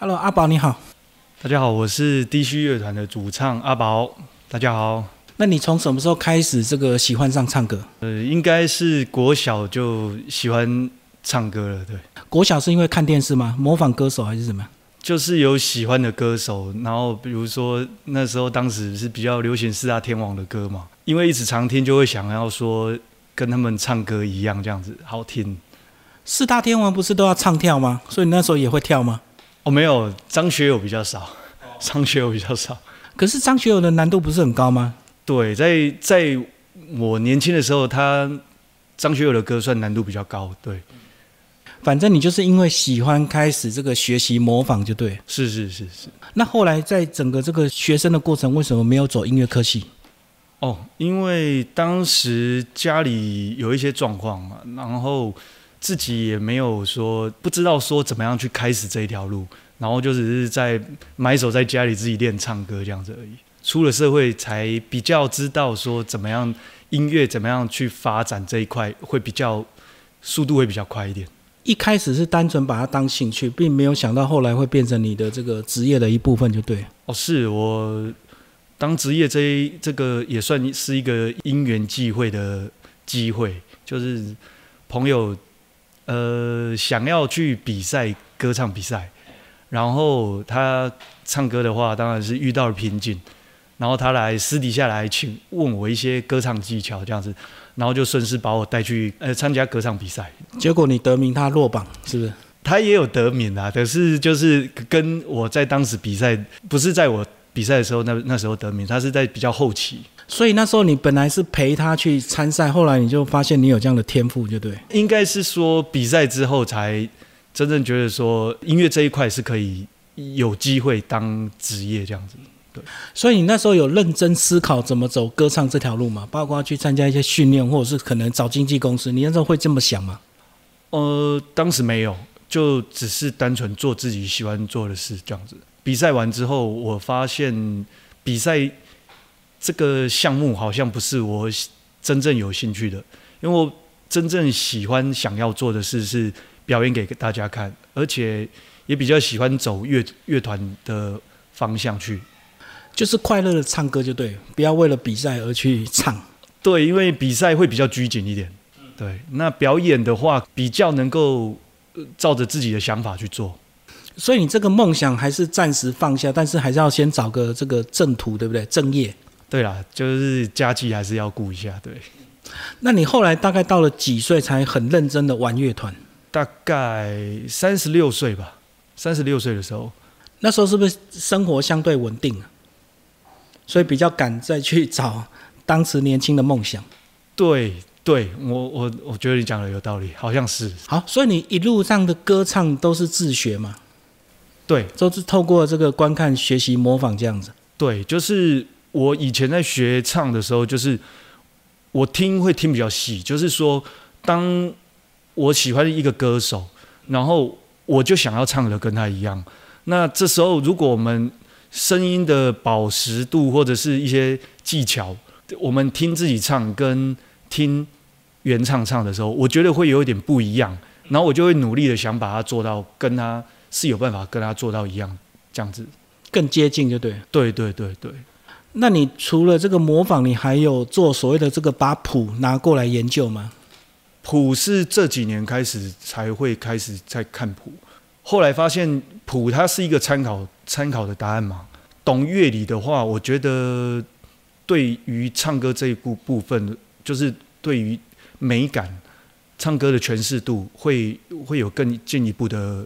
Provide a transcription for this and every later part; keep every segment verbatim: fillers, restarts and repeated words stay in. Hello， 阿宝你好。大家好，我是地区乐团的主唱阿宝。大家好。那你从什么时候开始这个喜欢上唱歌？呃，应该是国小就喜欢唱歌了，对。国小是因为看电视吗？模仿歌手还是什么？就是有喜欢的歌手，然后比如说那时候当时是比较流行四大天王的歌嘛，因为一直常听，就会想要说跟他们唱歌一样，这样子好听。四大天王不是都要唱跳吗？所以你那时候也会跳吗？哦，没有，张学友比较少，张学友比较少。可是张学友的难度不是很高吗？对，在在我年轻的时候，他张学友的歌算难度比较高，对。反正你就是因为喜欢开始这个学习模仿就对。是是是是。那后来在整个这个学生的过程，为什么没有走音乐科系？哦，因为当时家里有一些状况嘛，然后自己也没有说不知道说怎么样去开始这一条路，然后就只是在埋首在家里自己练唱歌这样子而已。出了社会才比较知道说怎么样音乐怎么样去发展这一块会比较速度会比较快一点。一开始是单纯把它当兴趣，并没有想到后来会变成你的这个职业的一部分就对。哦，是我当职业这一这个也算是一个因缘际会的机会，就是朋友呃想要去比赛歌唱比赛，然后他唱歌的话当然是遇到了瓶颈，然后他来私底下来请问我一些歌唱技巧这样子，然后就顺势把我带去呃参加歌唱比赛。结果你得名，他落榜是不是？他也有得名啊，可是就是跟我在当时比赛，不是在我比赛的时候那那时候得名，他是在比较后期。所以那时候你本来是陪他去参赛，后来你就发现你有这样的天赋就对。应该是说比赛之后才真正觉得说音乐这一块是可以有机会当职业这样子。对，所以你那时候有认真思考怎么走歌唱这条路吗？包括去参加一些训练，或者是可能找经纪公司，你那时候会这么想吗？呃，当时没有，就只是单纯做自己喜欢做的事这样子。比赛完之后，我发现比赛这个项目好像不是我真正有兴趣的，因为我真正喜欢想要做的事是表演给大家看，而且也比较喜欢走乐乐团的方向去。就是快乐的唱歌就对，不要为了比赛而去唱。对，因为比赛会比较拘谨一点。对，那表演的话比较能够、呃、照着自己的想法去做。所以你这个梦想还是暂时放下，但是还是要先找个这个正途，对不对？正业。对啦，就是家计还是要顾一下。对。那你后来大概到了几岁才很认真的玩乐团？大概三十六岁吧，三十六岁的时候。那时候是不是生活相对稳定啊？所以比较敢再去找当时年轻的梦想。对对，我我我觉得你讲的有道理，好像是。好，所以你一路上的歌唱都是自学嘛？对，都是透过这个观看、学习、模仿这样子。对，就是我以前在学唱的时候，就是我听会听比较细，就是说，当我喜欢一个歌手，然后我就想要唱的跟他一样。那这时候，如果我们声音的饱实度或者是一些技巧，我们听自己唱跟听原唱唱的时候，我觉得会有一点不一样，然后我就会努力的想把它做到跟他是有办法跟他做到一样，这样子更接近就对。对对对对。那你除了这个模仿，你还有做所谓的这个把谱拿过来研究吗？谱是这几年开始才会开始在看谱，后来发现谱它是一个参考参考的答案嘛。懂乐理的话，我觉得对于唱歌这一部分，就是对于美感、唱歌的诠释度会，会有更进一步的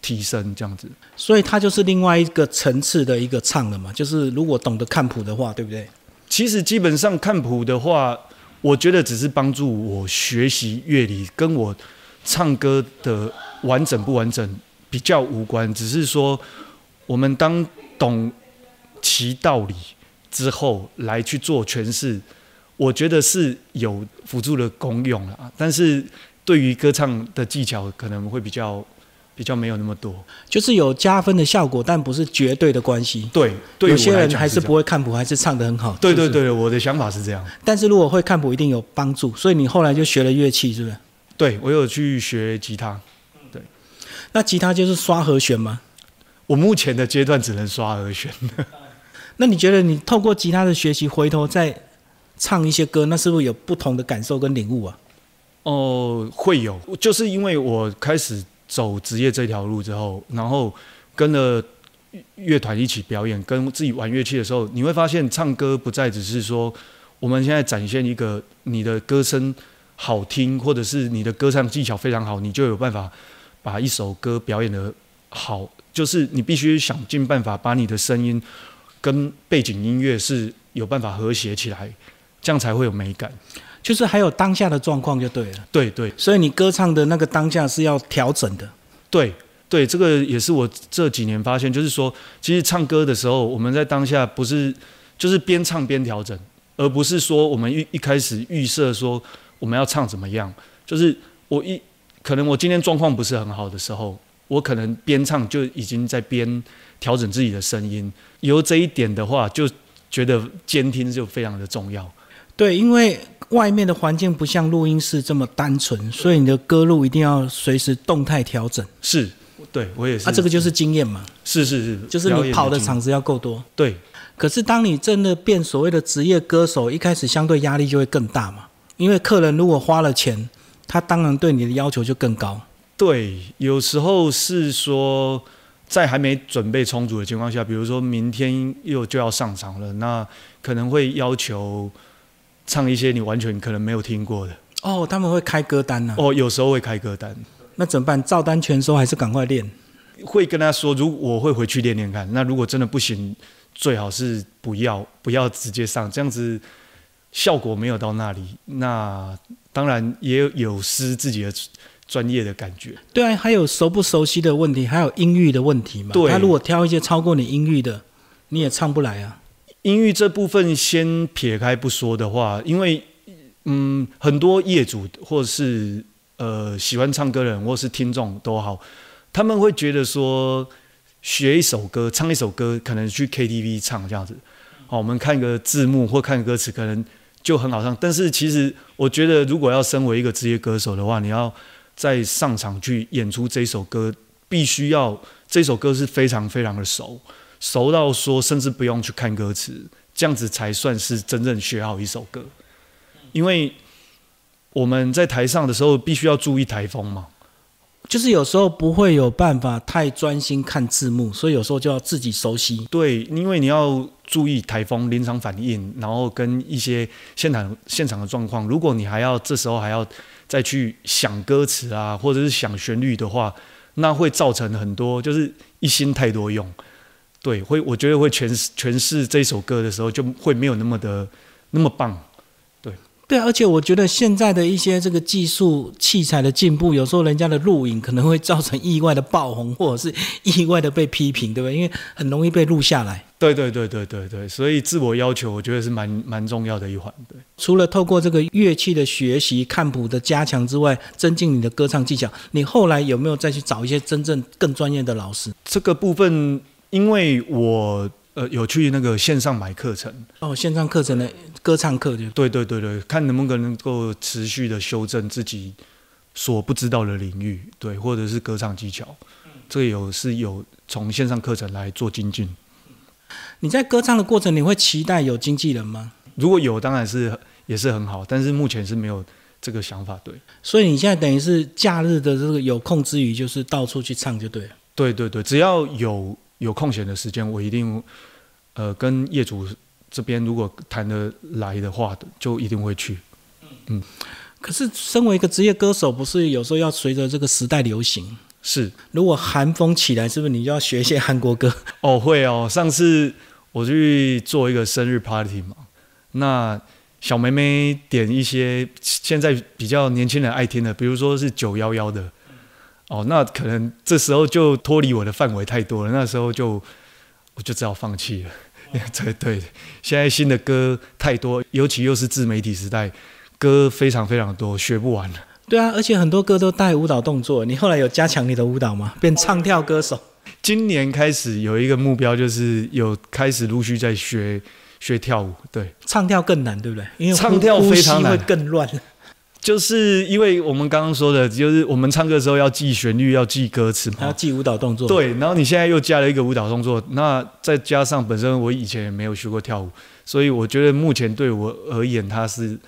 提升，这样子。所以它就是另外一个层次的一个唱了嘛。就是如果懂得看谱的话，对不对？其实基本上看谱的话，我觉得只是帮助我学习乐理，跟我唱歌的完整不完整比较无关，只是说。我们当懂其道理之后来去做诠释，我觉得是有辅助的功用啦。但是对于歌唱的技巧，可能会比较比较没有那么多，就是有加分的效果，但不是绝对的关系。对，对有些人还是不会看谱，还是唱得很好。对对对，我的想法是这样。但是如果会看谱，一定有帮助。所以你后来就学了乐器，是不是？对，我有去学吉他。对，那吉他就是刷和弦吗？我目前的阶段只能刷和弦。那你觉得你透过吉他的学习，回头再唱一些歌，那是不是有不同的感受跟领悟啊？哦、呃，会有，就是因为我开始走职业这条路之后，然后跟了乐团一起表演，跟自己玩乐器的时候，你会发现唱歌不再只是说我们现在展现一个你的歌声好听，或者是你的歌唱技巧非常好，你就有办法把一首歌表演得好，就是你必须想尽办法把你的声音跟背景音乐是有办法和谐起来，这样才会有美感。就是还有当下的状况就对了。对对，所以你歌唱的那个当下是要调整的。对对，这个也是我这几年发现，就是说其实唱歌的时候，我们在当下不是就是边唱边调整，而不是说我们一一开始预设说我们要唱怎么样。就是我一可能我今天状况不是很好的时候，我可能边唱就已经在边调整自己的声音。由这一点的话，就觉得监听就非常的重要。对，因为外面的环境不像录音室这么单纯，所以你的歌路一定要随时动态调整。是，对，我也是。啊，这个就是经验嘛。是是是，就是你跑的场子要够多。对。可是当你真的变所谓的职业歌手，一开始相对压力就会更大嘛，因为客人如果花了钱，他当然对你的要求就更高。对，有时候是说在还没准备充足的情况下，比如说明天又就要上场了，那可能会要求唱一些你完全可能没有听过的。哦，他们会开歌单啊。哦，有时候会开歌单。那怎么办？照单全收还是赶快练？会跟他说，如果我会回去练练看，那如果真的不行，最好是不要不要直接上，这样子效果没有到那里。那当然也有失自己的专业的感觉。对啊，还有熟不熟悉的问题，还有音域的问题嘛。对，他如果挑一些超过你音域的，你也唱不来啊。音域这部分先撇开不说的话，因为嗯，很多业主或是呃喜欢唱歌的人，或是听众都好，他们会觉得说学一首歌、唱一首歌，可能去 K T V 唱这样子。好，我们看个字幕或看歌词，可能就很好唱。但是其实我觉得，如果要身为一个职业歌手的话，你要在上场去演出这首歌，必须要这首歌是非常非常的熟，熟到说甚至不用去看歌词，这样子才算是真正学好一首歌。因为我们在台上的时候，必须要注意台风嘛。就是有时候不会有办法太专心看字幕，所以有时候就要自己熟悉。对，因为你要注意台风、临场反应，然后跟一些现场现场的状况。如果你还要这时候还要再去想歌词啊，或者是想旋律的话，那会造成很多就是一心太多用。对，会我觉得会诠诠释这首歌的时候，就会没有那么的那么棒。对，而且我觉得现在的一些这个技术器材的进步，有时候人家的录影可能会造成意外的爆红，或者是意外的被批评，对不对？因为很容易被录下来。对对对对对对，所以自我要求我觉得是蛮蛮重要的一环。对，除了透过这个乐器的学习、看谱的加强之外，增进你的歌唱技巧，你后来有没有再去找一些真正更专业的老师？这个部分，因为我呃，有去那个线上买课程哦，线上课程的歌唱课就对对对对，看能不能够持续的修正自己所不知道的领域，对，或者是歌唱技巧，这个有是有从线上课程来做精进。你在歌唱的过程，你会期待有经纪人吗？如果有，当然是也是很好，但是目前是没有这个想法，对。所以你现在等于是假日的这个有空之余，就是到处去唱就对了。对对对，只要有。有空闲的时间，我一定，呃，跟业主这边如果谈得来的话，就一定会去。嗯，可是身为一个职业歌手，不是有时候要随着这个时代流行？是。如果韩风起来，是不是你就要学一些韩国歌？哦，会哦。上次我去做一个生日 party 嘛，那小妹妹点一些现在比较年轻人爱听的，比如说是九一一的。哦，那可能这时候就脱离我的范围太多了，那时候就我就只好放弃了。对对，现在新的歌太多，尤其又是自媒体时代，歌非常非常多，学不完了。对啊，而且很多歌都带舞蹈动作，你后来有加强你的舞蹈吗？变唱跳歌手？今年开始有一个目标，就是有开始陆续在学学跳舞。对，唱跳更难，对不对？因为唱跳非常难，呼吸会更乱。就是因为我们刚刚说的，就是我们唱歌的时候要记旋律，要记歌词嘛，要记舞蹈动作。对，然后你现在又加了一个舞蹈动作，那再加上本身我以前也没有学过跳舞，所以我觉得目前对我而言，它是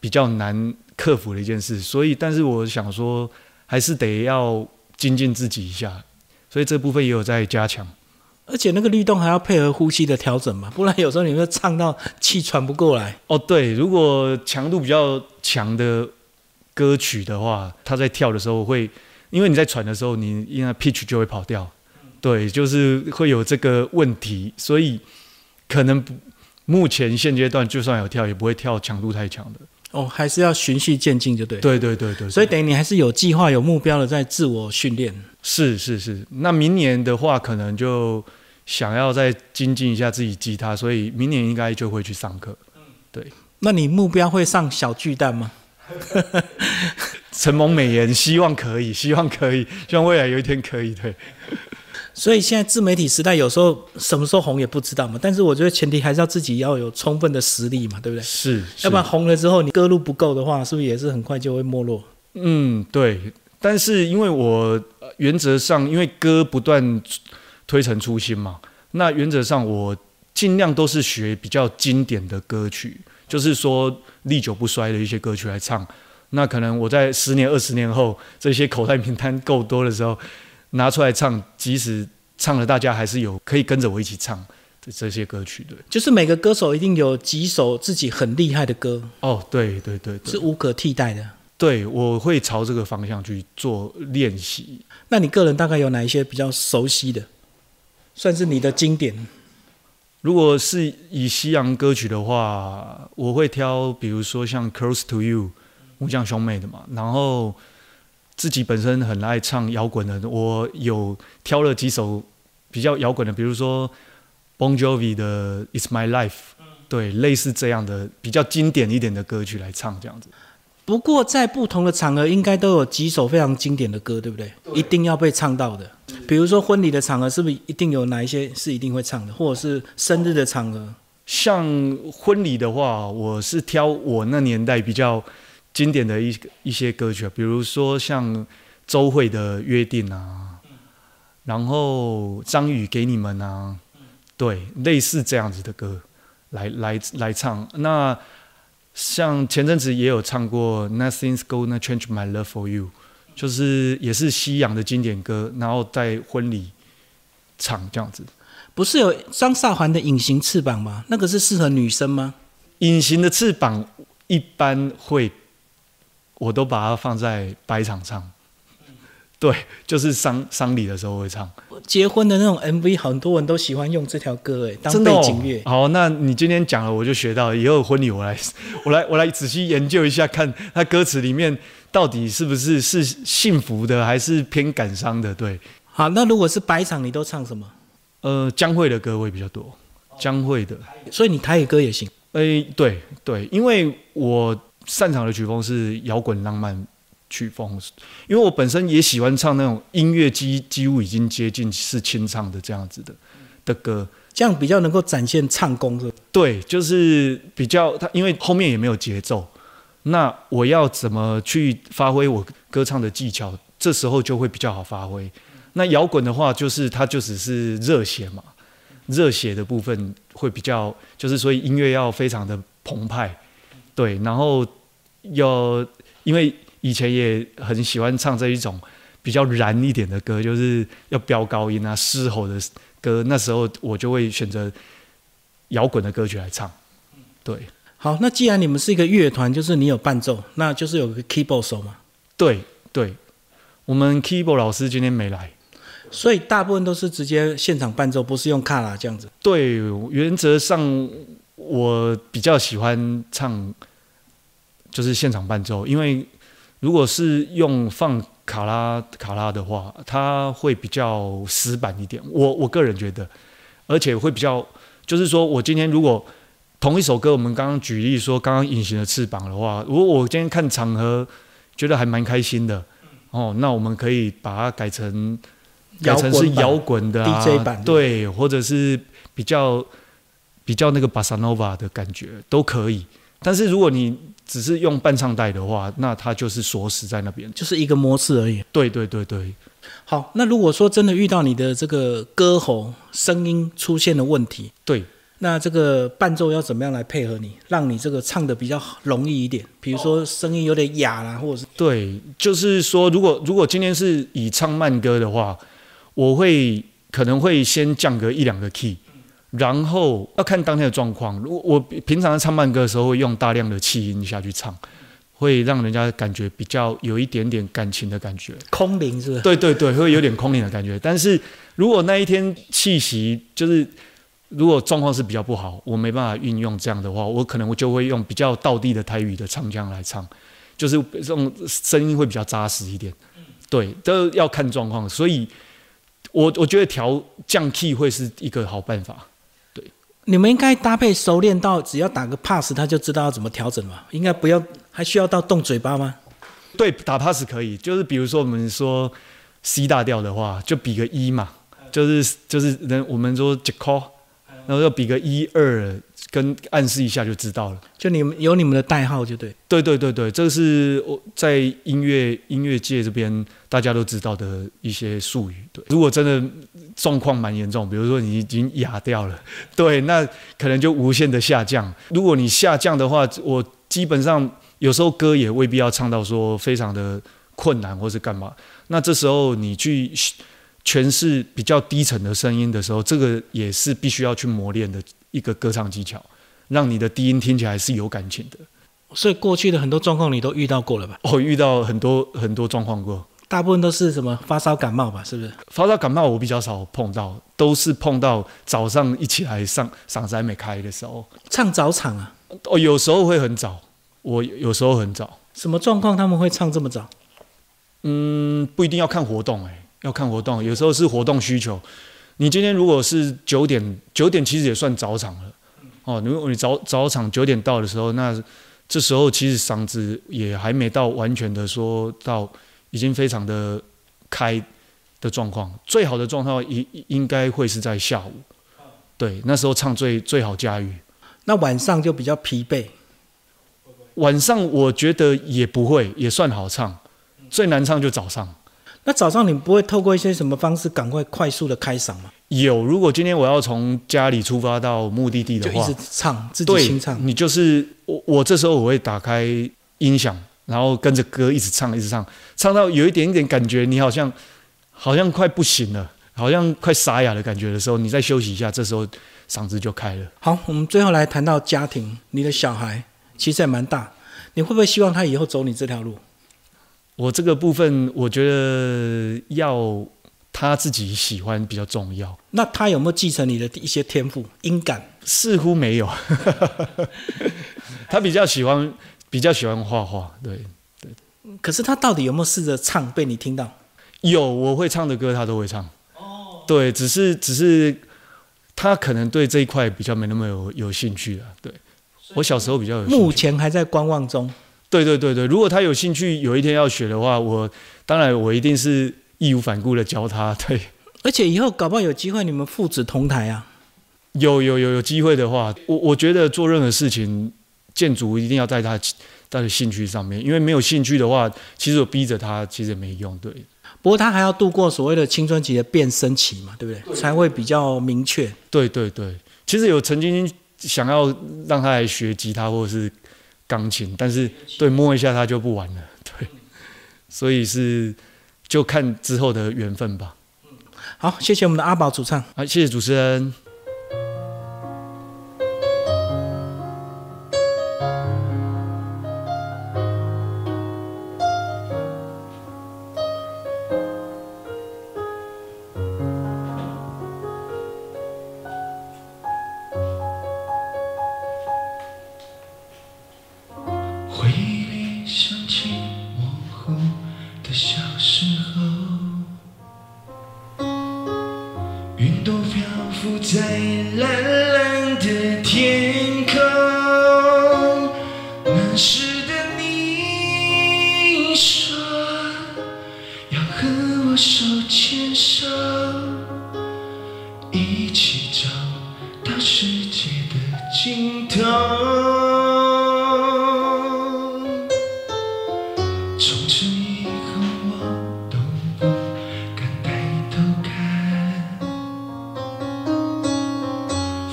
比较难克服的一件事。所以，但是我想说，还是得要精进自己一下，所以这部分也有在加强。而且那个律动还要配合呼吸的调整嘛，不然有时候你会唱到气喘不过来。哦，对，如果强度比较强的歌曲的话，他在跳的时候会，因为你在喘的时候，你因为 pitch 就会跑掉，对，就是会有这个问题，所以可能目前现阶段就算有跳，也不会跳强度太强的。哦，还是要循序渐进，就对。对对对 对, 对。所以等于你还是有计划、有目标的在自我训练。是是是。那明年的话，可能就想要再精进一下自己吉他，所以明年应该就会去上课。对。那你目标会上小巨蛋吗？承蒙美言，希望可以，希望可以，希望未来有一天可以。对。所以现在自媒体时代，有时候什么时候红也不知道嘛。但是我觉得前提还是要自己要有充分的实力嘛，对不对？是，是要不然红了之后你歌路不够的话，是不是也是很快就会没落？嗯，对。但是因为我原则上，因为歌不断推陈出新嘛，那原则上我尽量都是学比较经典的歌曲，就是说历久不衰的一些歌曲来唱。那可能我在十年、二十年后，这些口袋名单够多的时候，拿出来唱，即使唱了，大家还是有可以跟着我一起唱这些歌曲。对，就是每个歌手一定有几首自己很厉害的歌。哦，对对 对, 对，是无可替代的。对，我会朝这个方向去做练习。那你个人大概有哪一些比较熟悉的，算是你的经典？如果是以西洋歌曲的话，我会挑比如说像 Close to You， 木匠兄妹的嘛，然后自己本身很爱唱摇滚的，我有挑了几首比较摇滚的，比如说 Bon Jovi 的 It's My Life， 对，类似这样的比较经典一点的歌曲来唱这样子。不过在不同的场合应该都有几首非常经典的歌，对不对？对，一定要被唱到的。比如说婚礼的场合是不是一定有哪一些是一定会唱的，或者是生日的场合？像婚礼的话，我是挑我那年代比较经典的 一, 一些歌曲，比如说像周蕙的《约定》啊，然后张宇《给你们》啊，对，类似这样子的歌 来, 来, 来唱。那像前阵子也有唱过 Nothing's Gonna Change My Love For You， 就是也是西洋的经典歌，然后在婚礼唱这样子。不是有张韶涵的《隐形翅膀》吗？那个是适合女生吗？隐形的翅膀一般会我都把它放在白场唱，对，就是丧丧礼的时候会唱。结婚的那种 M V， 很多人都喜欢用这条歌，哎，当背景乐。哦，好，那你今天讲了，我就学到了。以后婚礼我来，我来，我来仔细研究一下，看它歌词里面到底是不是是幸福的，还是偏感伤的。对，好，那如果是白场，你都唱什么？呃，江蕙的歌会比较多，江蕙的。所以你台语歌也行？哎、欸，对对，因为我擅长的曲风是摇滚浪漫曲风，因为我本身也喜欢唱那种音乐几几乎已经接近是清唱的这样子的的歌，这样比较能够展现唱功，是吧？对，就是比较它，因为后面也没有节奏，那我要怎么去发挥我歌唱的技巧？这时候就会比较好发挥。那摇滚的话，就是它就只是热血嘛，热血的部分会比较，就是所以音乐要非常的澎湃，对，然后。有，因为以前也很喜欢唱这一种比较燃一点的歌，就是要飙高音啊、嘶吼的歌。那时候我就会选择摇滚的歌曲来唱。对，好，那既然你们是一个乐团，就是你有伴奏，那就是有个 keyboard 手嘛。对对，我们 keyboard 老师今天没来，所以大部分都是直接现场伴奏，不是用卡拉这样子。对，原则上我比较喜欢唱。就是现场伴奏，因为如果是用放卡拉卡拉的话，它会比较死板一点，我我个人觉得，而且会比较，就是说我今天如果同一首歌，我们刚刚举例说刚刚《隐形的翅膀》的话，如果我今天看场合觉得还蛮开心的哦，那我们可以把它改成改成是摇滚的、啊、D J 版，对，或者是比较比较那个 Bossa Nova 的感觉都可以。但是如果你只是用伴唱带的话，那它就是锁死在那边，就是一个模式而已。对对对对。好，那如果说真的遇到你的这个歌喉声音出现了问题，对，那这个伴奏要怎么样来配合你，让你这个唱的比较容易一点？比如说声音有点哑啦，或者是对，就是说如果如果今天是以唱慢歌的话，我会可能会先降个一两个 key。然后要看当天的状况。如果我平常在唱慢歌的时候，会用大量的气音下去唱，会让人家感觉比较有一点点感情的感觉，空灵是不是？对对对，会有点空灵的感觉。但是如果那一天气息就是，如果状况是比较不好，我没办法运用这样的话，我可能我就会用比较道地的台语的唱腔来唱，就是这种声音会比较扎实一点。对，都要看状况。所以我我觉得调降 key 会是一个好办法。你们应该搭配熟练到只要打个 pass 他就知道要怎么调整嘛，应该不要还需要到动嘴巴吗？对，打 pass 可以，就是比如说我们说 C 大调的话，就比个一嘛，就是就是我们说几口，然后就比个一二，跟暗示一下就知道了。就你们有你们的代号就对。对对对对，这是在音乐音乐界这边大家都知道的一些术语。对，如果真的状况蛮严重，比如说你已经哑掉了，对，那可能就无限的下降。如果你下降的话，我基本上有时候歌也未必要唱到说非常的困难或是干嘛。那这时候你去诠释比较低沉的声音的时候，这个也是必须要去磨练的一个歌唱技巧，让你的低音听起来是有感情的。所以过去的很多状况你都遇到过了吧？哦，遇到很多很多状况过，大部分都是什么发烧感冒吧？是不是？发烧感冒我比较少碰到，都是碰到早上一起来上嗓子还没开的时候，唱早场啊。哦，有时候会很早，我有时候很早。什么状况他们会唱这么早？嗯，不一定要看活动，哎，要看活动，有时候是活动需求。你今天如果是九点，九点其实也算早场了，哦，如果你早早场九点到的时候，那这时候其实嗓子也还没到完全的说到已经非常的开的状况，最好的状况应该会是在下午，对，那时候唱最最好驾驭。那晚上就比较疲惫，晚上我觉得也不会，也算好唱，最难唱就早上。那早上你不会透过一些什么方式赶快快速的开嗓吗？有，如果今天我要从家里出发到目的地的话，就一直唱，自己清唱。你就是我，我这时候我会打开音响，然后跟着歌一直唱，一直唱，唱到有一点点感觉你好像好像快不行了，好像快沙哑的感觉的时候，你再休息一下，这时候嗓子就开了。好，我们最后来谈到家庭，你的小孩其实也蛮大，你会不会希望他以后走你这条路？我这个部分，我觉得要他自己喜欢比较重要。那他有没有继承你的一些天赋、音感？似乎没有，他比较喜欢比较喜欢画画，对对。可是他到底有没有试着唱被你听到？有，我会唱的歌他都会唱。哦，对，只是只是他可能对这一块比较没那么有有兴趣了。对，我小时候比较有兴趣。目前还在观望中。对对对对，如果他有兴趣，有一天要学的话，我当然我一定是义无反顾的教他。对，而且以后搞不好有机会你们父子同台啊。有有有有机会的话，我我觉得做任何事情，建筑一定要在他他的兴趣上面，因为没有兴趣的话，其实我逼着他其实也没用。对，不过他还要度过所谓的青春期的变声期嘛，对不对？对，才会比较明确。对对对，其实有曾经想要让他来学吉他或者是钢琴，但是对摸一下他就不玩了，对，所以是就看之后的缘分吧。好，谢谢我们的阿宝主唱，啊，谢谢主持人。一起找到世界的尽头。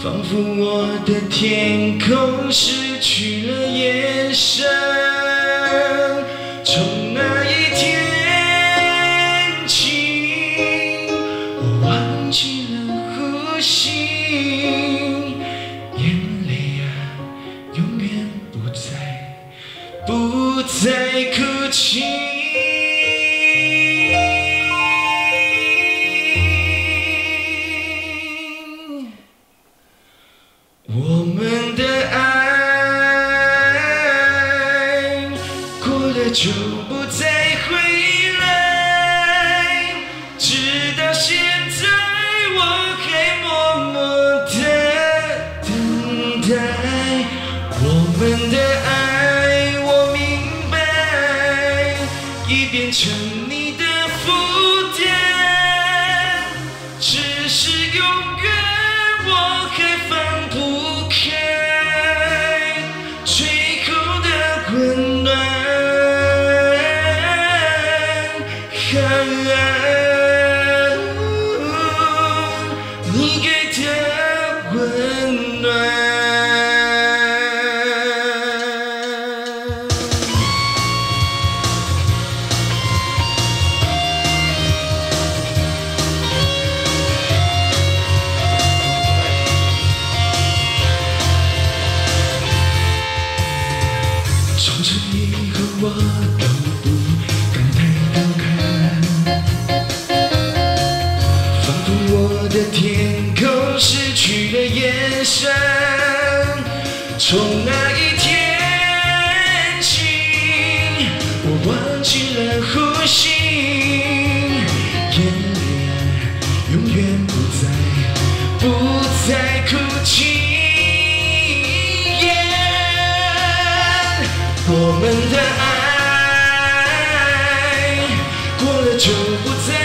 仿佛我的天空失去了眼神。从那一天起，我忘记了呼吸，眼泪啊，永远不再不再哭泣。我们的爱过了就不再回来，直到现在我还默默的等待。我们的爱我明白已变成你的负担，只是永远我还放不开你给的温暖。从此以后我都不敢抬头看，仿佛我的天失去了眼神。从那一天起，我忘记了呼吸，眼泪啊，永远不再不再哭泣。我们的爱过了就不再